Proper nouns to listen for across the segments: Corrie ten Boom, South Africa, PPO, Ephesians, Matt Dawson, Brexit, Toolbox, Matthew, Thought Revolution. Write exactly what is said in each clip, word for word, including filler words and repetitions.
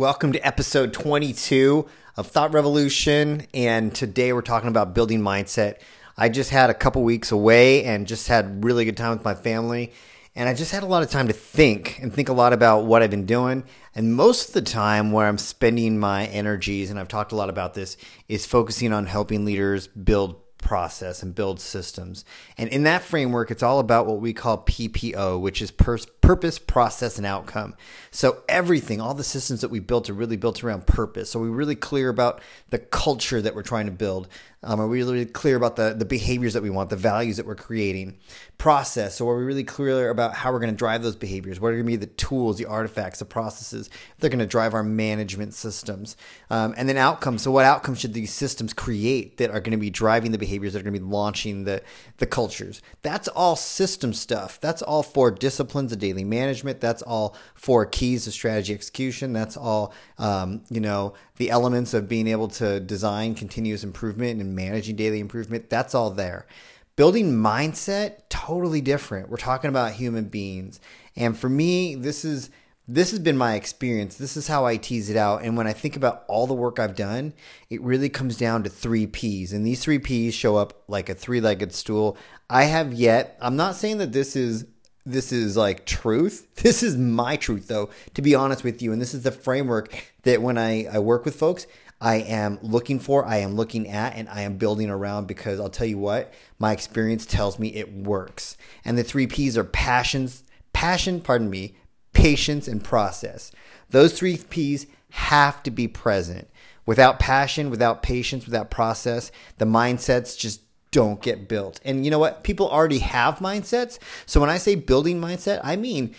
Welcome to episode twenty-two of Thought Revolution, and today we're talking about building mindset. I just had a couple weeks away and just had really good time with my family, and I just had a lot of time to think and think a lot about what I've been doing, and most of the time where I'm spending my energies, and I've talked a lot about this, is focusing on helping leaders build process and build systems. And in that framework, it's all about what we call P P O, which is pers- purpose, process, and outcome. So everything, all the systems that we built are really built around purpose. So we're really clear about the culture that we're trying to build. Um, are we really clear about the, the behaviors that we want, the values that we're creating? Process, so are we really clear about how we're going to drive those behaviors? What are going to be the tools, the artifacts, the processes that are going to drive our management systems? Um, and then outcomes, so what outcomes should these systems create that are going to be driving the behaviors? Behaviors that are going to be launching the, the cultures. That's all system stuff. That's all four disciplines of daily management. That's all four keys of strategy execution. That's all, um, you know, the elements of being able to design continuous improvement and managing daily improvement. That's all there. Building mindset, totally different. We're talking about human beings. And for me, this is This has been my experience. This is how I tease it out. And when I think about all the work I've done, it really comes down to three P's. And these three P's show up like a three-legged stool. I have yet, I'm not saying that this is this is like truth. This is my truth, though, to be honest with you. And this is the framework that when I, I work with folks, I am looking for, I am looking at, and I am building around, because I'll tell you what, my experience tells me it works. And the three P's are passions, passion, pardon me, patience, and process. Those three P's have to be present. Without passion, without patience, without process, the mindsets just don't get built. And you know what? People already have mindsets. So when I say building mindset, I mean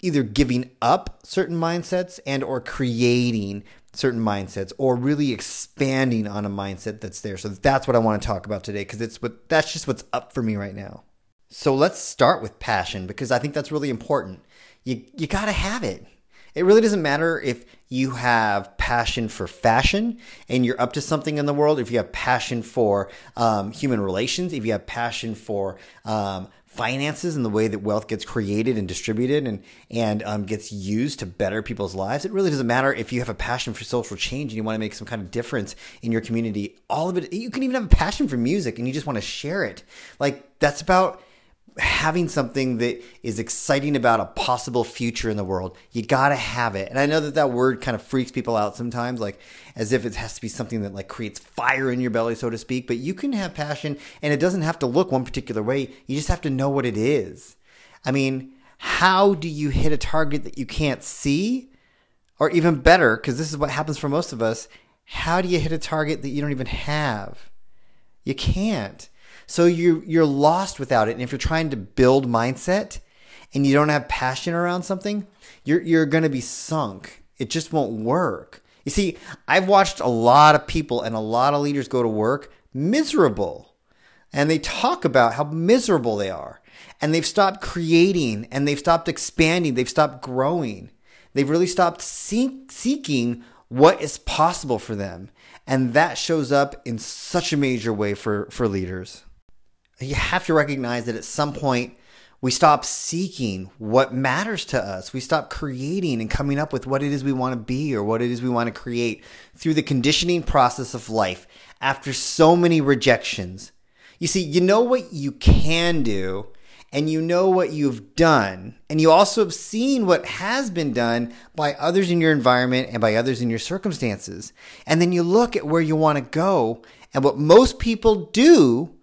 either giving up certain mindsets and or creating certain mindsets, or really expanding on a mindset that's there. So that's what I want to talk about today, because it's what that's just what's up for me right now. So let's start with passion, because I think that's really important. You you gotta have it. It really doesn't matter if you have passion for fashion and you're up to something in the world, if you have passion for um, human relations, if you have passion for um, finances and the way that wealth gets created and distributed and, and um, gets used to better people's lives. It really doesn't matter if you have a passion for social change and you want to make some kind of difference in your community. All of it. You can even have a passion for music and you just want to share it. Like, that's about having something that is exciting about a possible future in the world. You gotta have it. And I know that that word kind of freaks people out sometimes, like as if it has to be something that like creates fire in your belly, so to speak, but you can have passion and it doesn't have to look one particular way. You just have to know what it is. I mean, how do you hit a target that you can't see? Or even better, because this is what happens for most of us, how do you hit a target that you don't even have? You can't. So you, you're lost without it. And if you're trying to build mindset and you don't have passion around something, you're, you're going to be sunk. It just won't work. You see, I've watched a lot of people and a lot of leaders go to work miserable. And they talk about how miserable they are. And they've stopped creating, and they've stopped expanding. They've stopped growing. They've really stopped seek, seeking what is possible for them. And that shows up in such a major way for, for leaders. You have to recognize that at some point we stop seeking what matters to us. We stop creating and coming up with what it is we want to be or what it is we want to create through the conditioning process of life after so many rejections. You see, you know what you can do, and you know what you've done, and you also have seen what has been done by others in your environment and by others in your circumstances. And then you look at where you want to go, and what most people do,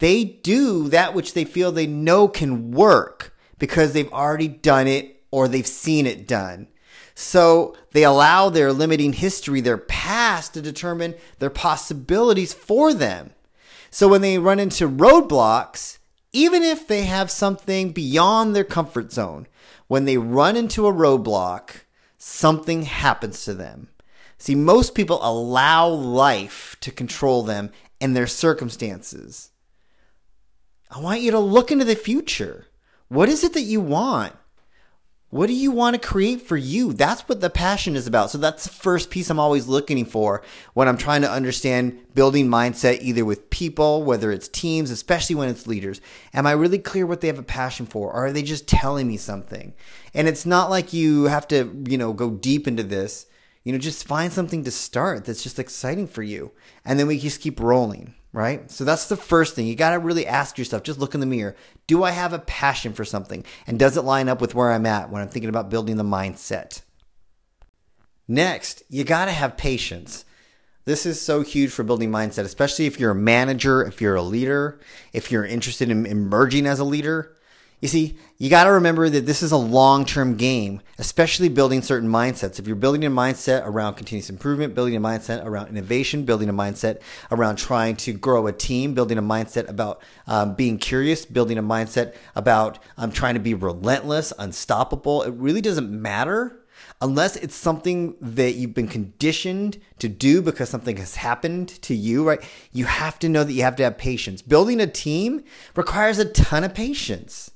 they do that which they feel they know can work because they've already done it or they've seen it done. So they allow their limiting history, their past, to determine their possibilities for them. So when they run into roadblocks, even if they have something beyond their comfort zone, when they run into a roadblock, something happens to them. See, most people allow life to control them and their circumstances. I want you to look into the future. What is it that you want? What do you want to create for you? That's what the passion is about. So that's the first piece I'm always looking for when I'm trying to understand building mindset, either with people, whether it's teams, especially when it's leaders. Am I really clear what they have a passion for? Or are they just telling me something? And it's not like you have to, you know, go deep into this. You know, just find something to start that's just exciting for you. And then we just keep rolling, right? So that's the first thing. You got to really ask yourself, just look in the mirror. Do I have a passion for something? And does it line up with where I'm at when I'm thinking about building the mindset? Next, you got to have patience. This is so huge for building mindset, especially if you're a manager, if you're a leader, if you're interested in emerging as a leader. You see, you got to remember that this is a long-term game, especially building certain mindsets. If you're building a mindset around continuous improvement, building a mindset around innovation, building a mindset around trying to grow a team, building a mindset about um, being curious, building a mindset about um, trying to be relentless, unstoppable, it really doesn't matter unless it's something that you've been conditioned to do because something has happened to you, right? You have to know that you have to have patience. Building a team requires a ton of patience.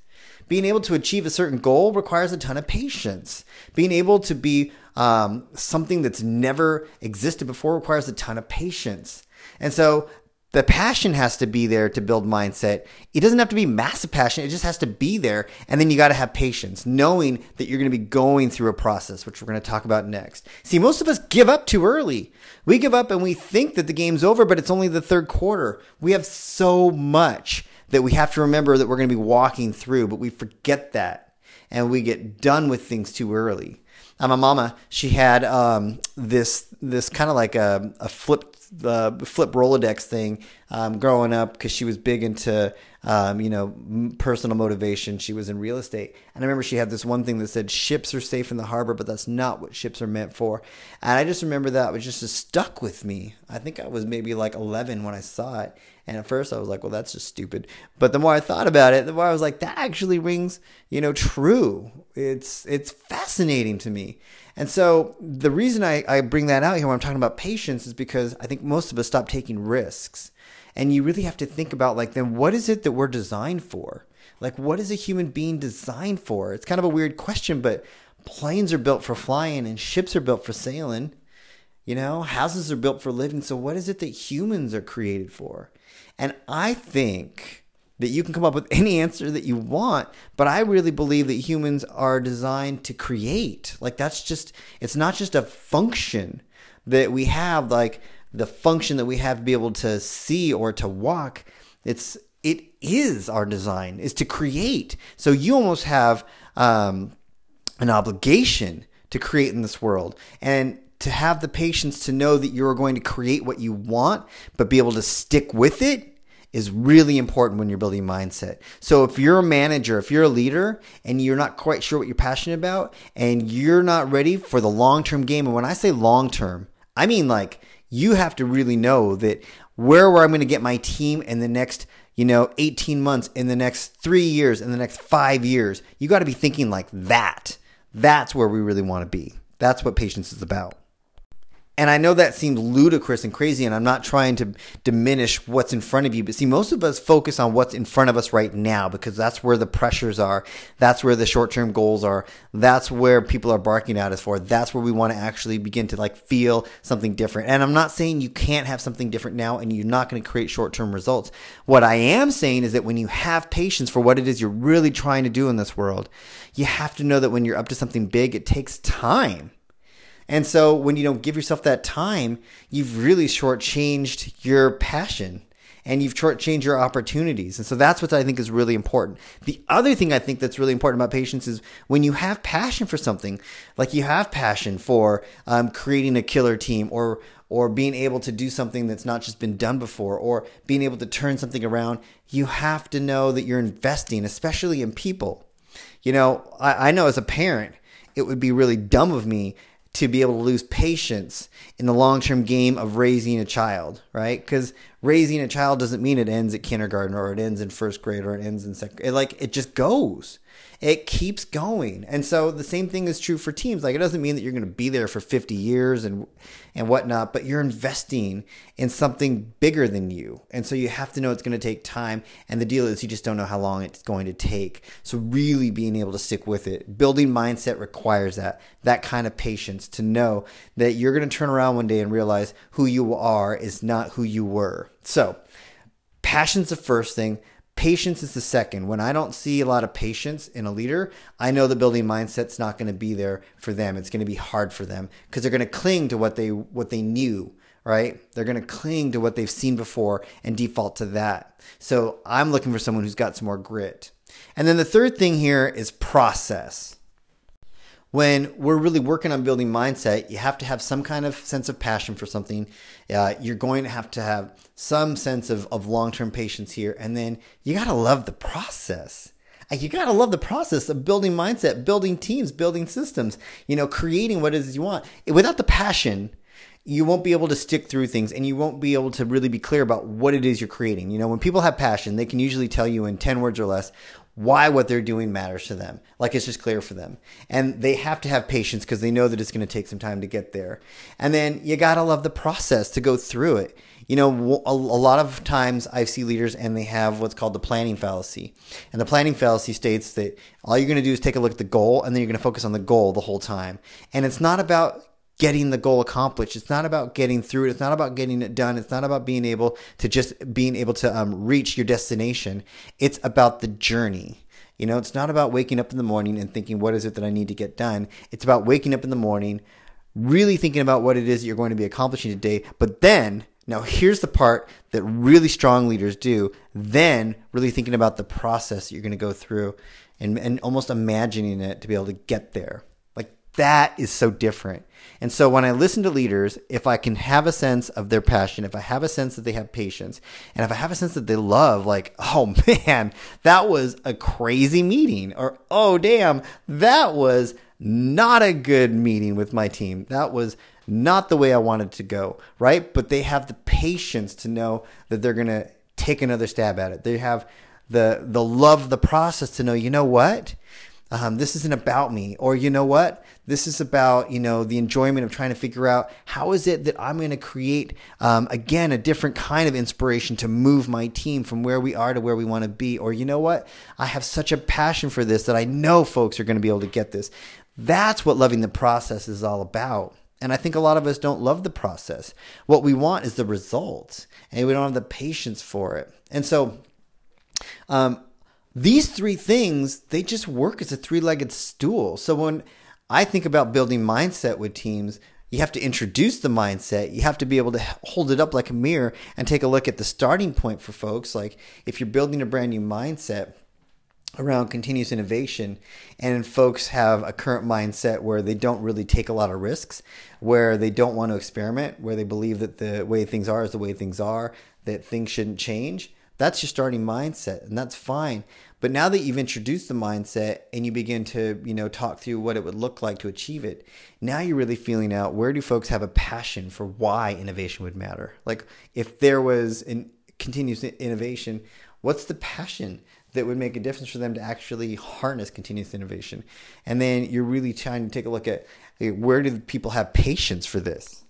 Being able to achieve a certain goal requires a ton of patience. Being able to be um, something that's never existed before requires a ton of patience. And so the passion has to be there to build mindset. It doesn't have to be massive passion. It just has to be there. And then you got to have patience, knowing that you're going to be going through a process, which we're going to talk about next. See, most of us give up too early. We give up and we think that the game's over, but it's only the third quarter. We have so much that we have to remember that we're going to be walking through, but we forget that and we get done with things too early. Uh, my mama, she had um, this this kind of like a, a flip uh, flip Rolodex thing um, growing up because she was big into um, you know personal motivation. She was in real estate, and I remember she had this one thing that said ships are safe in the harbor, but that's not what ships are meant for. And I just remember that it was just, just stuck with me. I think I was maybe like eleven when I saw it. And at first I was like, well, that's just stupid. But the more I thought about it, the more I was like, that actually rings, you know, true. It's it's fascinating to me. And so the reason I, I bring that out here when I'm talking about patience is because I think most of us stop taking risks. And you really have to think about, like, then what is it that we're designed for? Like, what is a human being designed for? It's kind of a weird question, but planes are built for flying and ships are built for sailing. You know, houses are built for living. So what is it that humans are created for? And I think that you can come up with any answer that you want, but I really believe that humans are designed to create. Like, that's just, it's not just a function that we have, like the function that we have to be able to see or to walk. It's, it is our design, is to create. So you almost have um, an obligation to create in this world. And to have the patience to know that you're going to create what you want, but be able to stick with it is really important when you're building mindset. So if you're a manager, if you're a leader, and you're not quite sure what you're passionate about, and you're not ready for the long-term game, and when I say long-term, I mean like you have to really know that where, where I'm going to get my team in the next, you know, eighteen months, in the next three years, in the next five years, you got to be thinking like that. That's where we really want to be. That's what patience is about. And I know that seems ludicrous and crazy, and I'm not trying to diminish what's in front of you. But see, most of us focus on what's in front of us right now because that's where the pressures are. That's where the short-term goals are. That's where people are barking at us for. That's where we want to actually begin to like feel something different. And I'm not saying you can't have something different now and you're not going to create short-term results. What I am saying is that when you have patience for what it is you're really trying to do in this world, you have to know that when you're up to something big, it takes time. And so when you don't give yourself that time, you've really shortchanged your passion and you've shortchanged your opportunities. And so that's what I think is really important. The other thing I think that's really important about patience is when you have passion for something, like you have passion for um, creating a killer team or or being able to do something that's not just been done before, or being able to turn something around, you have to know that you're investing, especially in people. You know, I, I know as a parent, it would be really dumb of me to be able to lose patience in the long-term game of raising a child, right? Because raising a child doesn't mean it ends at kindergarten or it ends in first grade or it ends in second grade. Like, it just goes. It keeps going. And so the same thing is true for teams. Like, it doesn't mean that you're going to be there for fifty years and and whatnot, but you're investing in something bigger than you. And so you have to know it's going to take time. And the deal is you just don't know how long it's going to take. So really being able to stick with it. Building mindset requires that, that kind of patience to know that you're going to turn around one day and realize who you are is not who you were. So passion's the first thing. Patience is the second. When I don't see a lot of patience in a leader, I know the building mindset's not going to be there for them. It's going to be hard for them because they're going to cling to what they what they knew, right? They're going to cling to what they've seen before and default to that. So I'm looking for someone who's got some more grit. And then the third thing here is process. When we're really working on building mindset, you have to have some kind of sense of passion for something. Uh, you're going to have to have some sense of, of long-term patience here. And then you got to love the process. You got to love the process of building mindset, building teams, building systems, you know, creating what it is you want. Without the passion, you won't be able to stick through things and you won't be able to really be clear about what it is you're creating. You know, when people have passion, they can usually tell you in ten words or less why what they're doing matters to them. Like it's just clear for them. And they have to have patience because they know that it's going to take some time to get there. And then you got to love the process to go through it. You know, a lot of times I see leaders and they have what's called the planning fallacy. And the planning fallacy states that all you're going to do is take a look at the goal and then you're going to focus on the goal the whole time. And it's not about getting the goal accomplished. It's not about getting through it. It's not about getting it done. It's not about being able to just being able to um, reach your destination. It's about the journey. You know, it's not about waking up in the morning and thinking, what is it that I need to get done? It's about waking up in the morning, really thinking about what it is that you're going to be accomplishing today. But then, now here's the part that really strong leaders do, then really thinking about the process that you're going to go through and, and almost imagining it to be able to get there. That is so different. And so when I listen to leaders, if I can have a sense of their passion, if I have a sense that they have patience, and if I have a sense that they love, like, oh man, that was a crazy meeting, or oh damn, that was not a good meeting with my team. That was not the way I wanted to go, right? But they have the patience to know that they're going to take another stab at it. They have the the love of the process to know, you know what? Um, this isn't about me, or you know what? This is about, you know, the enjoyment of trying to figure out how is it that I'm going to create, um, again, a different kind of inspiration to move my team from where we are to where we want to be. Or you know what? I have such a passion for this that I know folks are going to be able to get this. That's what loving the process is all about. And I think a lot of us don't love the process. What we want is the results, and we don't have the patience for it. And so, um, these three things, they just work as a three-legged stool. So when I think about building mindset with teams, you have to introduce the mindset. You have to be able to hold it up like a mirror and take a look at the starting point for folks. Like if you're building a brand new mindset around continuous innovation and folks have a current mindset where they don't really take a lot of risks, where they don't want to experiment, where they believe that the way things are is the way things are, that things shouldn't change. That's your starting mindset, and that's fine. But now that you've introduced the mindset and you begin to, you know, talk through what it would look like to achieve it, now you're really feeling out where do folks have a passion for why innovation would matter? Like if there was an continuous innovation, what's the passion that would make a difference for them to actually harness continuous innovation? And then you're really trying to take a look at where do people have patience for this?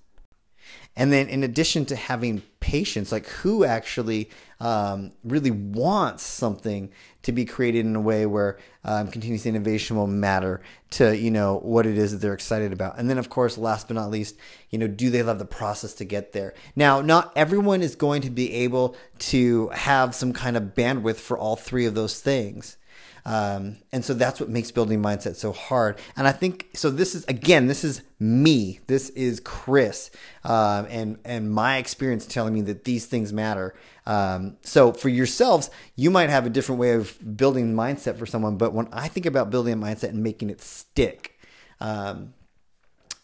And then in addition to having patience, like who actually um, really wants something to be created in a way where um, continuous innovation will matter to, you know, what it is that they're excited about. And then, of course, last but not least, you know, do they love the process to get there? Now, not everyone is going to be able to have some kind of bandwidth for all three of those things. Um, and so that's what makes building mindset so hard. And I think, so this is, again, this is me, this is Chris, um, and, and my experience telling me that these things matter. Um, so for yourselves, you might have a different way of building mindset for someone, but when I think about building a mindset and making it stick, um,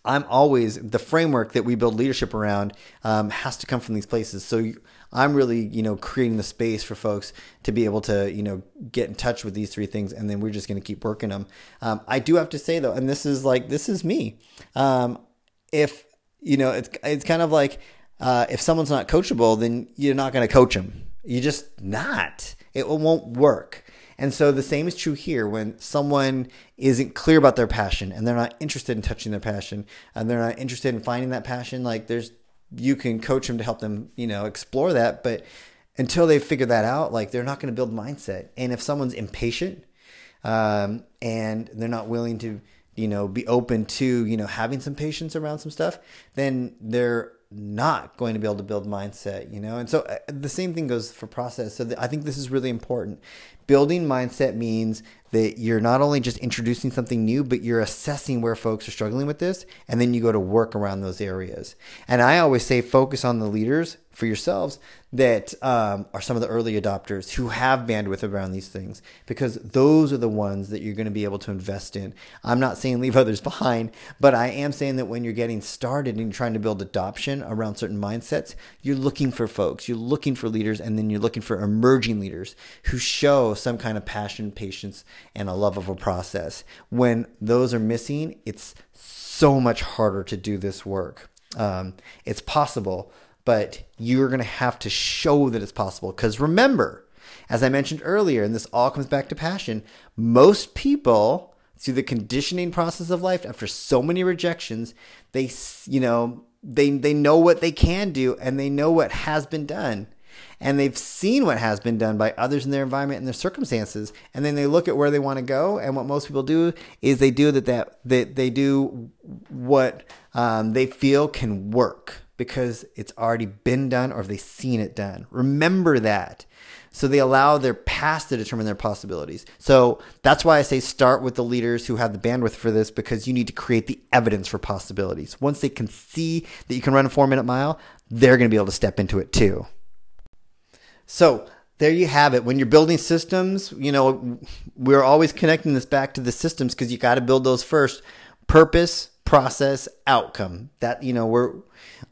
I'm always, the framework that we build leadership around um, has to come from these places. So you, I'm really, you know, creating the space for folks to be able to, you know, get in touch with these three things, and then we're just going to keep working them. Um, I do have to say though, and this is like, this is me. Um, if, you know, it's it's kind of like uh, if someone's not coachable, then you're not going to coach them. You're just not. It won't work. And so the same is true here. When someone isn't clear about their passion and they're not interested in touching their passion and they're not interested in finding that passion, like there's, you can coach them to help them, you know, explore that. But until they figure that out, like they're not going to build mindset. And if someone's impatient um, and they're not willing to, you know, be open to, you know, having some patience around some stuff, then they're not going to be able to build mindset, you know? And so uh, the same thing goes for process. So the, I think this is really important. Building mindset means that you're not only just introducing something new, but you're assessing where folks are struggling with this, and then you go to work around those areas. And I always say focus on the leaders for yourselves that um, are some of the early adopters who have bandwidth around these things, because those are the ones that you're going to be able to invest in. I'm not saying leave others behind, but I am saying that when you're getting started and you're trying to build adoption around certain mindsets, you're looking for folks, you're looking for leaders, and then you're looking for emerging leaders who show some kind of passion, patience, and a love of a process. When those are missing, it's so much harder to do this work. Um, it's possible, but you're going to have to show that it's possible. Because remember, as I mentioned earlier, and this all comes back to passion, most people, through the conditioning process of life, after so many rejections, they, you know, they, they know what they can do, and they know what has been done. And they've seen what has been done by others in their environment and their circumstances. And then they look at where they want to go. And what most people do is they do that, that, that they do what um, they feel can work, because it's already been done, or if they've seen it done. Remember that. So they allow their past to determine their possibilities. So that's why I say start with the leaders who have the bandwidth for this, because you need to create the evidence for possibilities. Once they can see that you can run a four minute mile, they're going to be able to step into it too. So there you have it. When you're building systems, you know, we're always connecting this back to the systems, because you got to build those first. Purpose, process, outcome. That, you know, we're,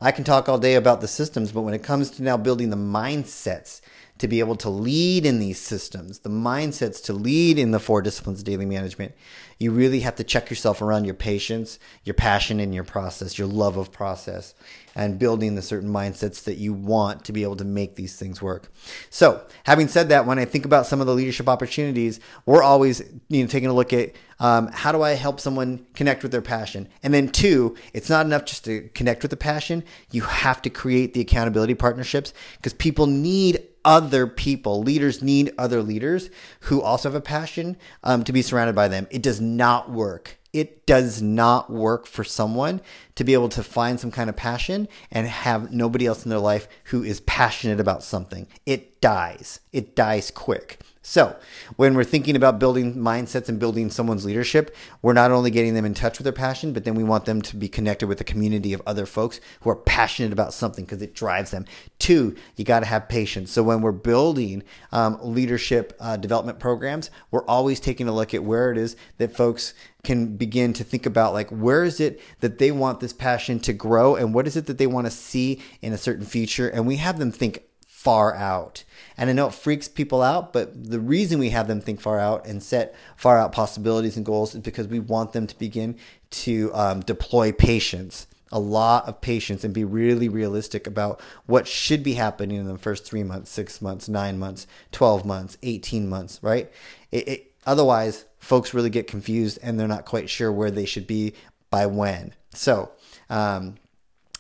I can talk all day about the systems, but when it comes to now building the mindsets to be able to lead in these systems, the mindsets to lead in the four disciplines of daily management, you really have to check yourself around your patience, your passion, and your process, your love of process, and building the certain mindsets that you want to be able to make these things work. So having said that, when I think about some of the leadership opportunities, we're always, you know, taking a look at um, how do I help someone connect with their passion? And then two, it's not enough just to connect with the passion. You have to create the accountability partnerships, because people need other people. Leaders need other leaders who also have a passion um, to be surrounded by them. It does not work. It does not work for someone to be able to find some kind of passion and have nobody else in their life who is passionate about something. It dies. It dies quick. So when we're thinking about building mindsets and building someone's leadership, we're not only getting them in touch with their passion, but then we want them to be connected with a community of other folks who are passionate about something, because it drives them. Two, you got to have patience. So when we're building um, leadership uh, development programs, we're always taking a look at where it is that folks can begin to think about, like, where is it that they want this passion to grow, and what is it that they want to see in a certain future? And we have them think far out. And I know it freaks people out, but the reason we have them think far out and set far out possibilities and goals is because we want them to begin to um, deploy patience, a lot of patience, and be really realistic about what should be happening in the first three months, six months, nine months, twelve months, eighteen months, right? It, it, otherwise, folks really get confused and they're not quite sure where they should be by when. So, um,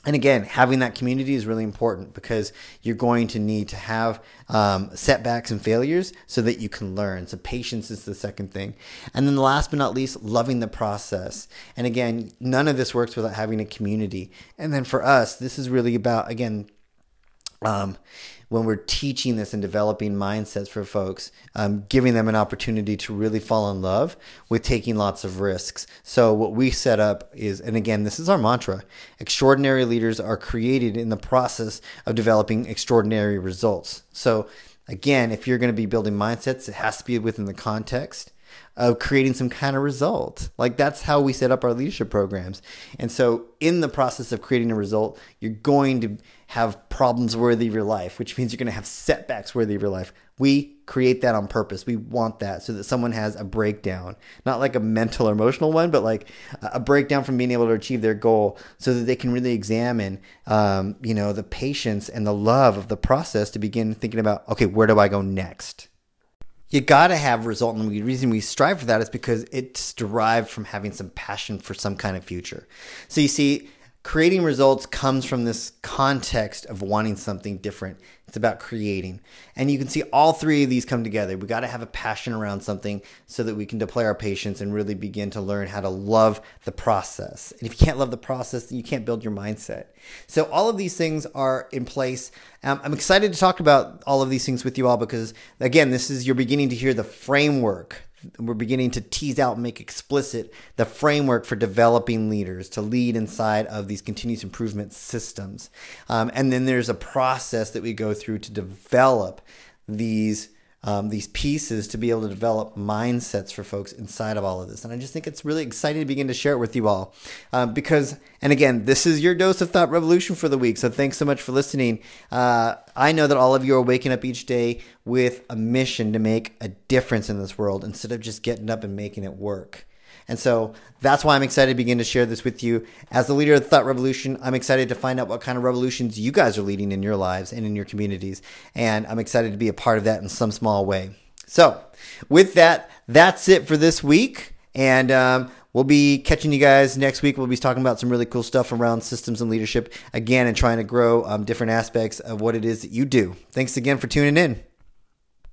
And again, having that community is really important, because you're going to need to have um, setbacks and failures so that you can learn. So patience is the second thing. And then last but not least, loving the process. And again, none of this works without having a community. And then for us, this is really about, again, um, when we're teaching this and developing mindsets for folks, um, giving them an opportunity to really fall in love with taking lots of risks. So what we set up is, and again, this is our mantra, extraordinary leaders are created in the process of developing extraordinary results. So again, if you're going to be building mindsets, it has to be within the context of creating some kind of result. Like, that's how we set up our leadership programs. And so in the process of creating a result, you're going to have problems worthy of your life, which means you're going to have setbacks worthy of your life. We create that on purpose. We want that so that someone has a breakdown, not like a mental or emotional one, but like a breakdown from being able to achieve their goal, so that they can really examine, um, you know, the patience and the love of the process to begin thinking about, okay, where do I go next? You got to have result, and the reason we strive for that is because it's derived from having some passion for some kind of future. So you see, creating results comes from this context of wanting something different. It's about creating. And you can see all three of these come together. We got to have a passion around something so that we can deploy our patience and really begin to learn how to love the process. And if you can't love the process, then you can't build your mindset. So all of these things are in place. Um, I'm excited to talk about all of these things with you all because, again, this is you're beginning to hear the framework. We're beginning to tease out and make explicit the framework for developing leaders to lead inside of these continuous improvement systems. Um, and then there's a process that we go through to develop these um, these pieces to be able to develop mindsets for folks inside of all of this. And I just think it's really exciting to begin to share it with you all uh, because, and again, this is your dose of Thought Revolution for the week. So thanks so much for listening. Uh, I know that all of you are waking up each day with a mission to make a difference in this world instead of just getting up and making it work. And so that's why I'm excited to begin to share this with you. As the leader of the Thought Revolution, I'm excited to find out what kind of revolutions you guys are leading in your lives and in your communities. And I'm excited to be a part of that in some small way. So with that, that's it for this week. And um, we'll be catching you guys next week. We'll be talking about some really cool stuff around systems and leadership again and trying to grow um, different aspects of what it is that you do. Thanks again for tuning in.